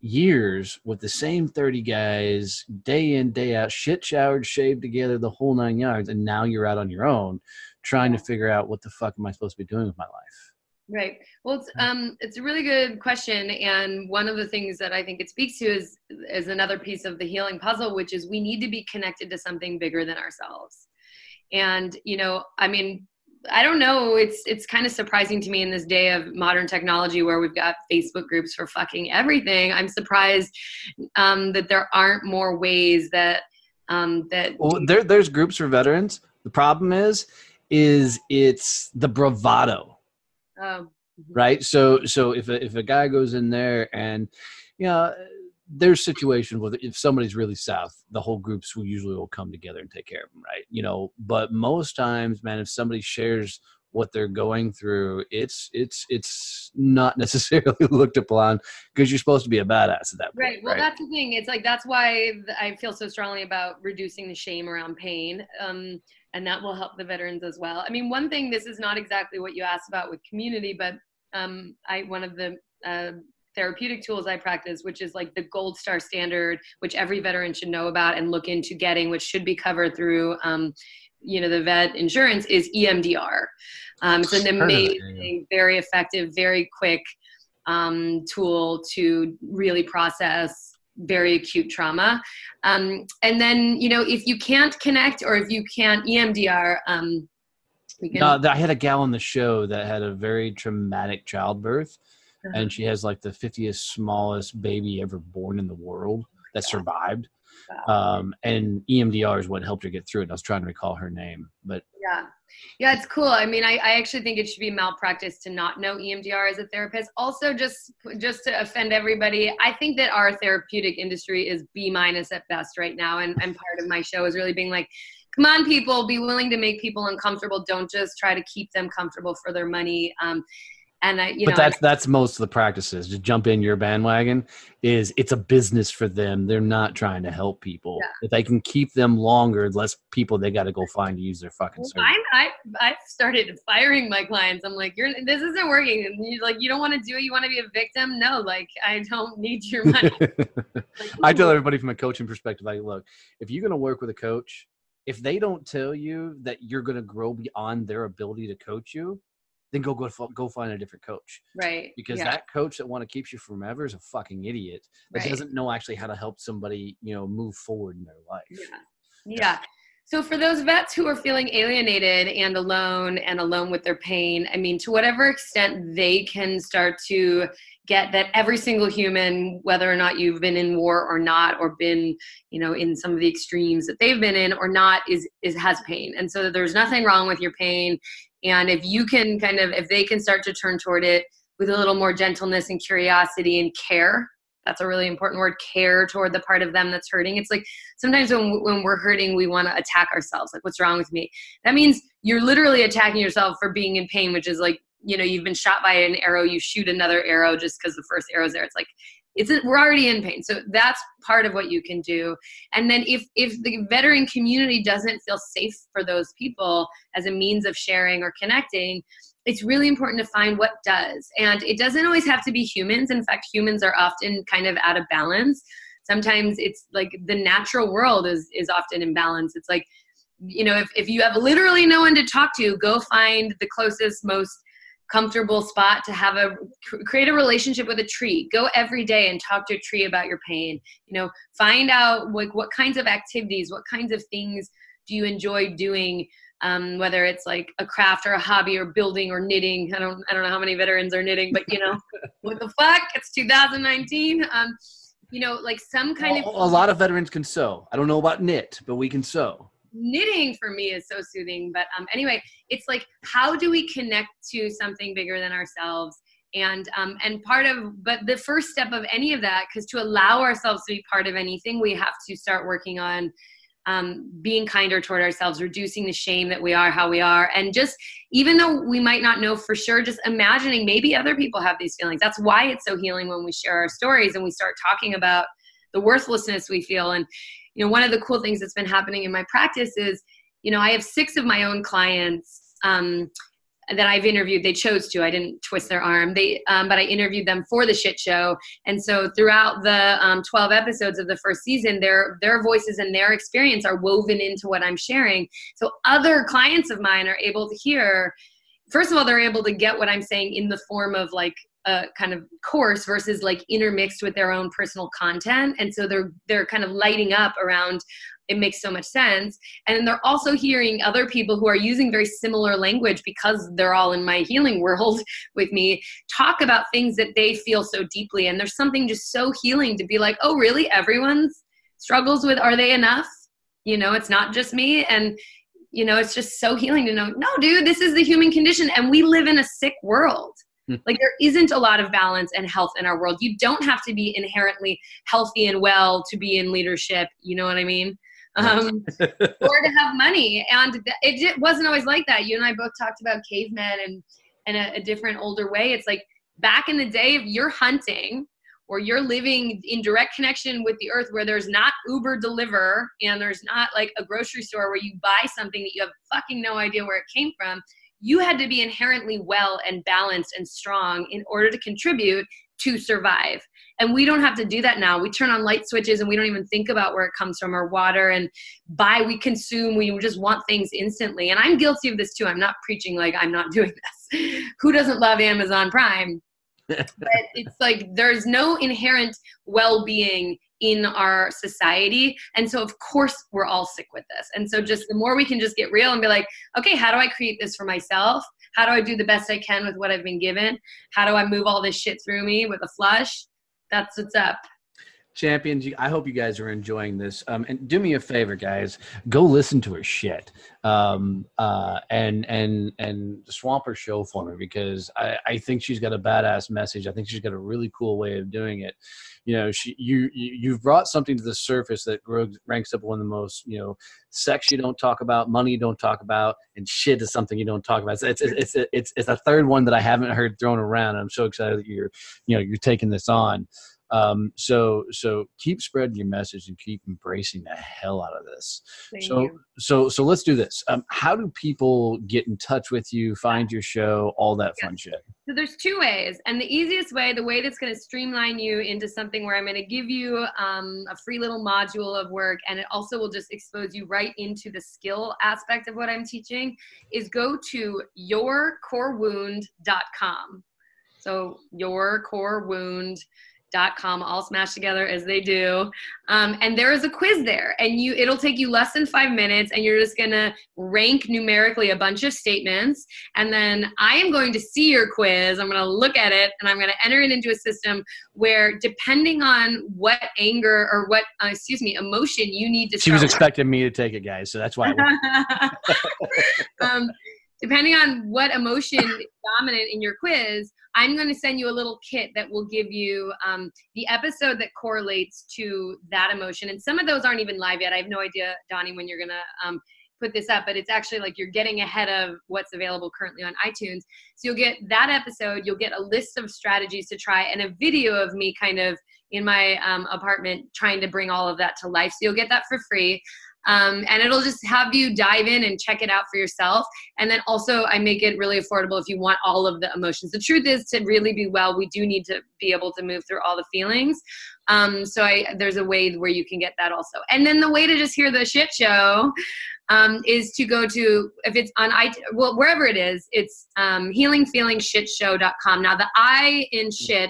years with the same 30 guys, day in, day out, shit showered, shaved together, the whole nine yards, and now you're out on your own trying to figure out what the fuck am I supposed to be doing with my life? Right. Well, it's a really good question. And one of the things that I think it speaks to is another piece of the healing puzzle, which is we need to be connected to something bigger than ourselves. And, you know, I mean, I don't know. It's kind of surprising to me in this day of modern technology where we've got Facebook groups for fucking everything. I'm surprised that there aren't more ways that Well, there's groups for veterans. The problem is it's the bravado, right? So if a guy goes in there and, you know, there's situations where if somebody's really south, the whole groups will usually will come together and take care of them, right? You know, but most times, man, if somebody shares what they're going through, it's not necessarily looked upon, because you're supposed to be a badass at that point. Right. Well, right? That's the thing. It's like, that's why I feel so strongly about reducing the shame around pain. And that will help the veterans as well. I mean, one thing, this is not exactly what you asked about with community, but one of the therapeutic tools I practice, which is like the gold star standard, which every veteran should know about and look into getting, which should be covered through you know, the vet insurance is EMDR. It's an amazing, very effective, very quick tool to really process very acute trauma. And then, you know, if you can't connect or if you can't EMDR, I had a gal on the show that had a very traumatic childbirth, and she has like the 50th smallest baby ever born in the world that survived. Wow. And EMDR is what helped her get through it. I was trying to recall her name, but yeah, it's cool. I mean, I actually think it should be malpractice to not know EMDR as a therapist. Also, just to offend everybody, I think that our therapeutic industry is B- at best right now. And part of my show is really being like, come on, people, be willing to make people uncomfortable. Don't just try to keep them comfortable for their money. That's most of the practices. To jump in your bandwagon is it's a business for them. They're not trying to help people. Yeah. If they can keep them longer, less people they got to go find to use their fucking service. I've started firing my clients. I'm like, this isn't working. And you're like, you don't want to do it. You want to be a victim? No, like I don't need your money. I tell everybody from a coaching perspective, like, look, if you're going to work with a coach, if they don't tell you that you're going to grow beyond their ability to coach you, then go find a different coach. Right. Because that coach that want to keep you from ever is a fucking idiot that doesn't know actually how to help somebody, you know, move forward in their life. Yeah. So for those vets who are feeling alienated and alone with their pain, I mean, to whatever extent they can start to get that every single human, whether or not you've been in war or not, or been, you know, in some of the extremes that they've been in or not, has pain. And so there's nothing wrong with your pain. And if you can if they can start to turn toward it with a little more gentleness and curiosity and care, that's a really important word, care toward the part of them that's hurting. It's like sometimes when we're hurting, we want to attack ourselves. Like, what's wrong with me? That means you're literally attacking yourself for being in pain, which is like, you know, you've been shot by an arrow, you shoot another arrow just because the first arrow's there. It's like, we're already in pain. So that's part of what you can do. And then if the veteran community doesn't feel safe for those people as a means of sharing or connecting, it's really important to find what does. And it doesn't always have to be humans. In fact, humans are often kind of out of balance. Sometimes it's like the natural world is often in balance. It's like, you know, if you have literally no one to talk to, go find the closest, most comfortable spot to create a relationship with a tree. Go every day and talk to a tree about your pain. You know, find out like what kinds of activities, what kinds of things do you enjoy doing? Whether it's like a craft or a hobby or building or knitting. I don't know how many veterans are knitting, but you know, what the fuck? It's 2019. You know, like some kind of. A lot of veterans can sew. I don't know about knit, but we can sew. Knitting for me is so soothing, but anyway, it's like, how do we connect to something bigger than ourselves? And but the first step of any of that, because to allow ourselves to be part of anything, we have to start working on being kinder toward ourselves, reducing the shame that we are how we are. And just, even though we might not know for sure, just imagining maybe other people have these feelings. That's why it's so healing when we share our stories and we start talking about the worthlessness we feel. And you know, one of the cool things that's been happening in my practice is, you know, I have 6 of my own clients that I've interviewed. They chose to. I didn't twist their arm. But I interviewed them for the shit show. And so throughout the 12 episodes of the first season, their voices and their experience are woven into what I'm sharing. So other clients of mine are able to hear. First of all, they're able to get what I'm saying in the form of like a kind of course versus like intermixed with their own personal content. And so they're kind of lighting up around, it makes so much sense. And they're also hearing other people who are using very similar language because they're all in my healing world with me talk about things that they feel so deeply. And there's something just so healing to be like, oh, really? Everyone struggles with, are they enough? You know, it's not just me. And, you know, it's just so healing to know, no, dude, this is the human condition. And we live in a sick world. Like there isn't a lot of balance and health in our world. You don't have to be inherently healthy and well to be in leadership. You know what I mean? Or to have money. And it wasn't always like that. You and I both talked about cavemen and a different older way. It's like back in the day, if you're hunting or you're living in direct connection with the earth where there's not Uber Deliver and there's not like a grocery store where you buy something that you have fucking no idea where it came from, you had to be inherently well and balanced and strong in order to contribute to survive. And we don't have to do that now. We turn on light switches and we don't even think about where it comes from, or water, and buy, we consume, we just want things instantly. And I'm guilty of this too. I'm not preaching like I'm not doing this. Who doesn't love Amazon Prime? But it's like, there's no inherent well-being in our society. And so of course we're all sick with this. And so just the more we can just get real and be like, okay, how do I create this for myself? How do I do the best I can with what I've been given? How do I move all this shit through me with a flush? That's what's up. Champions, I hope you guys are enjoying this. And do me a favor, guys, go listen to her shit. And swamp her show for me, because I think she's got a badass message. I think she's got a really cool way of doing it. You know, you've brought something to the surface that ranks up one of the most, you know, sex you don't talk about, money you don't talk about, and shit is something you don't talk about. It's a third one that I haven't heard thrown around. I'm so excited that you're taking this on. So keep spreading your message and keep embracing the hell out of this. So let's do this. How do people get in touch with you, find your show, all that fun shit? So there's two ways. And the easiest way, the way that's going to streamline you into something where I'm going to give you a free little module of work, and it also will just expose you right into the skill aspect of what I'm teaching, is go to yourcorewound.com. So yourcorewound.com, all smashed together as they do. And there is a quiz there, and it'll take you less than 5 minutes, and you're just gonna rank numerically a bunch of statements. And then I am going to see your quiz. I'm gonna look at it, and I'm gonna enter it into a system where, depending on what anger or what, emotion you need to. She was expecting me to take it, guys. So that's why. Depending on what emotion is dominant in your quiz, I'm going to send you a little kit that will give you the episode that correlates to that emotion. And some of those aren't even live yet. I have no idea, Donnie, when you're going to put this up, but it's actually like you're getting ahead of what's available currently on iTunes. So you'll get that episode. You'll get a list of strategies to try and a video of me kind of in my apartment trying to bring all of that to life. So you'll get that for free. And it'll just have you dive in and check it out for yourself. And then also I make it really affordable if you want all of the emotions. The truth is, to really be well, we do need to be able to move through all the feelings. So there's a way where you can get that also. And then the way to just hear the shit show is to go to, if it's on wherever it is, it's healingfeelingshitshow.com. Now the I in shit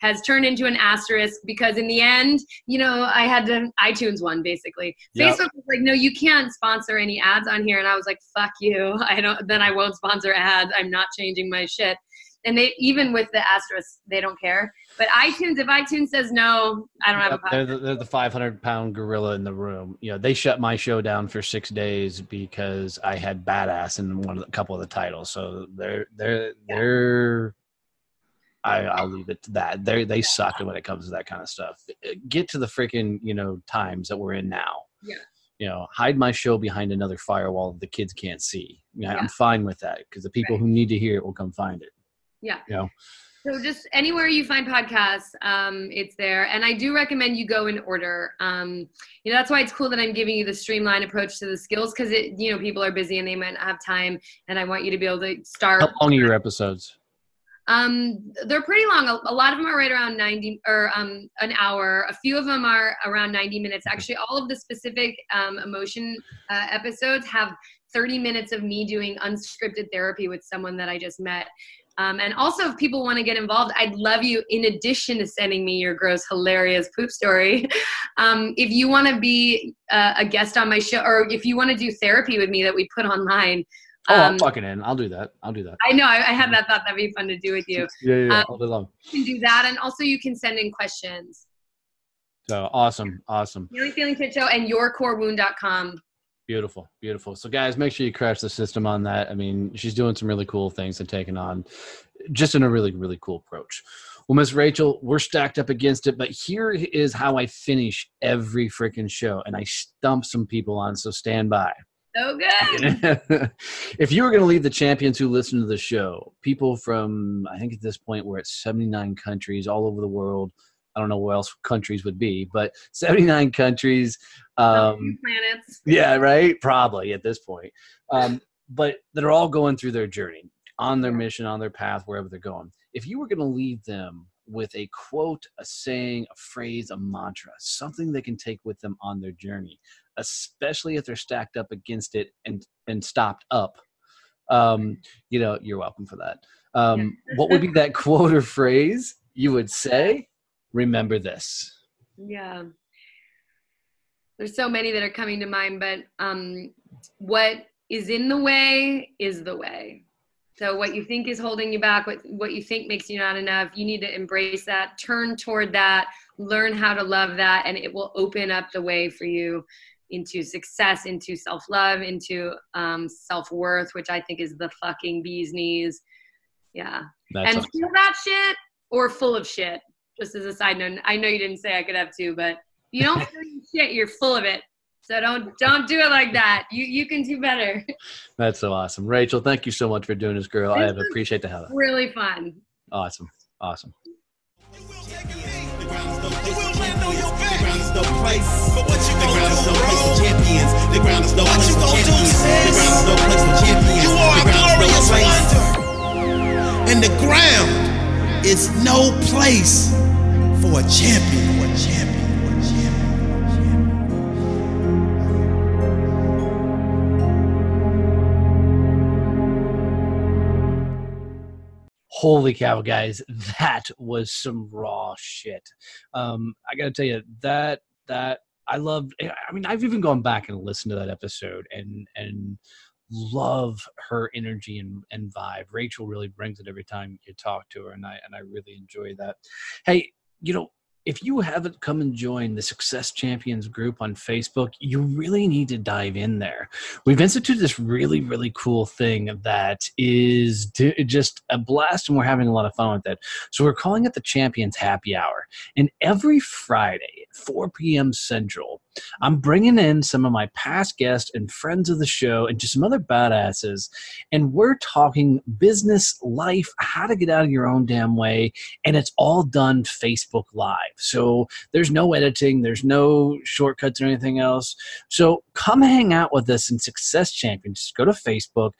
has turned into an asterisk, because in the end, you know, I had the iTunes one basically. Yep. Facebook was like, no, you can't sponsor any ads on here. And I was like, fuck you. I won't sponsor ads. I'm not changing my shit. And they, even with the asterisk, they don't care. But iTunes, if iTunes says no, I don't have a podcast. They're the 500-pound gorilla in the room. You know, they shut my show down for 6 days because I had badass in a couple of the titles. So I'll leave it to that. They suck when it comes to that kind of stuff. Get to the freaking, you know, times that we're in now. Yeah. You know, hide my show behind another firewall that the kids can't see. You know, yeah. I'm fine with that, because the people who need to hear it will come find it. Yeah. You know? So just anywhere you find podcasts, it's there. And I do recommend you go in order. You know, that's why it's cool that I'm giving you the streamlined approach to the skills, because people are busy and they might not have time. And I want you to be able to start. How long are your episodes? They're pretty long. A lot of them are right around 90 or an hour. A few of them are around 90 minutes. Actually, all of the specific emotion episodes have 30 minutes of me doing unscripted therapy with someone that I just met. And also, if people want to get involved, I'd love you, in addition to sending me your gross, hilarious poop story. If you want to be a guest on my show, or if you want to do therapy with me that we put online, I'm fucking in. I'll do that. I know. I had that thought. That'd be fun to do with you. Yeah. All day long. You can do that. And also you can send in questions. So awesome. Healing Kid Show and yourcorewound.com. Beautiful. So guys, make sure you crash the system on that. I mean, she's doing some really cool things and taking on just in a really, really cool approach. Well, Miss Rachel, we're stacked up against it, but here is how I finish every freaking show, and I stump some people on, so stand by. So good. If you were going to leave the champions who listen to the show, people from, I think at this point we're at 79 countries all over the world. I don't know where else countries would be, but 79 countries. Planets. Yeah, right? Probably at this point. But they're all going through their journey, on their mission, on their path, wherever they're going. If you were going to leave them with a quote, a saying, a phrase, a mantra, something they can take with them on their journey, especially if they're stacked up against it and stopped up. You know, you're welcome for that. What would be that quote or phrase you would say? Remember this. Yeah. There's so many that are coming to mind, but what is in the way is the way. So what you think is holding you back, what you think makes you not enough, you need to embrace that, turn toward that, learn how to love that, and it will open up the way for you into success, into self-love, into self-worth, which I think is the fucking bee's knees. Yeah. That's and awesome. Feel that shit or full of shit. Just as a side note, I know you didn't say I could have two, but you don't feel shit, you're full of it. So don't do it like that. You can do better. That's so awesome. Rachel, thank you so much for doing this, girl. I appreciate the hell. Really fun. Awesome. Awesome. You will take a lead. The ground is no place. You will land on your back. The ground is no place. But what you gonna do, bro? The ground is no place for champions. The ground is no place for champions. The ground is no place for champions. You are a glorious wonder. And the ground is no place for a champion. For a champion. Holy cow, guys, that was some raw shit. I got to tell you, that I loved. I mean, I've even gone back and listened to that episode and love her energy and vibe. Rachel really brings it every time you talk to her, and I really enjoy that. Hey, you know, if you haven't come and joined the Success Champions group on Facebook, you really need to dive in there. We've instituted this really, really cool thing that is just a blast, and we're having a lot of fun with it. So we're calling it the Champions Happy Hour. And every Friday at 4 p.m. Central, I'm bringing in some of my past guests and friends of the show and just some other badasses, and we're talking business, life, how to get out of your own damn way, and it's all done Facebook Live. So there's no editing, there's no shortcuts or anything else. So come hang out with us in Success Champions. Just go to Facebook.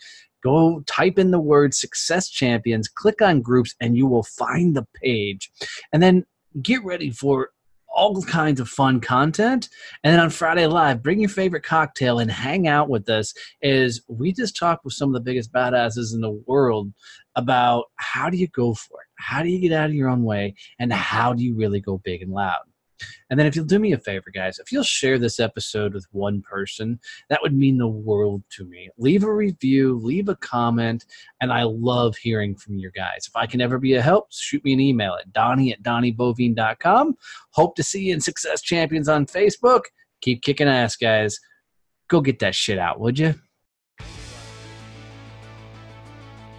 Go type in the word Success Champions, click on groups, and you will find the page. And then get ready for all kinds of fun content. And then on Friday Live, bring your favorite cocktail and hang out with us as we just talk with some of the biggest badasses in the world about how do you go for it? How do you get out of your own way? And how do you really go big and loud? And then if you'll do me a favor, guys, if you'll share this episode with one person, that would mean the world to me. Leave a review, leave a comment, and I love hearing from you guys. If I can ever be a help, shoot me an email at donnie@donniebovine.com. Hope to see you in Success Champions on Facebook. Keep kicking ass, guys. Go get that shit out, would you?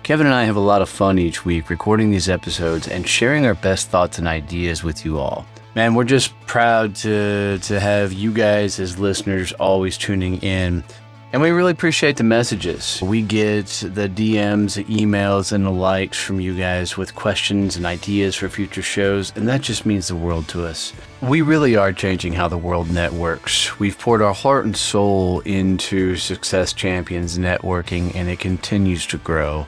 Kevin and I have a lot of fun each week recording these episodes and sharing our best thoughts and ideas with you all. Man, we're just proud to have you guys as listeners always tuning in. And we really appreciate the messages. We get the DMs, the emails, and the likes from you guys with questions and ideas for future shows, and that just means the world to us. We really are changing how the world networks. We've poured our heart and soul into Success Champions Networking, and it continues to grow.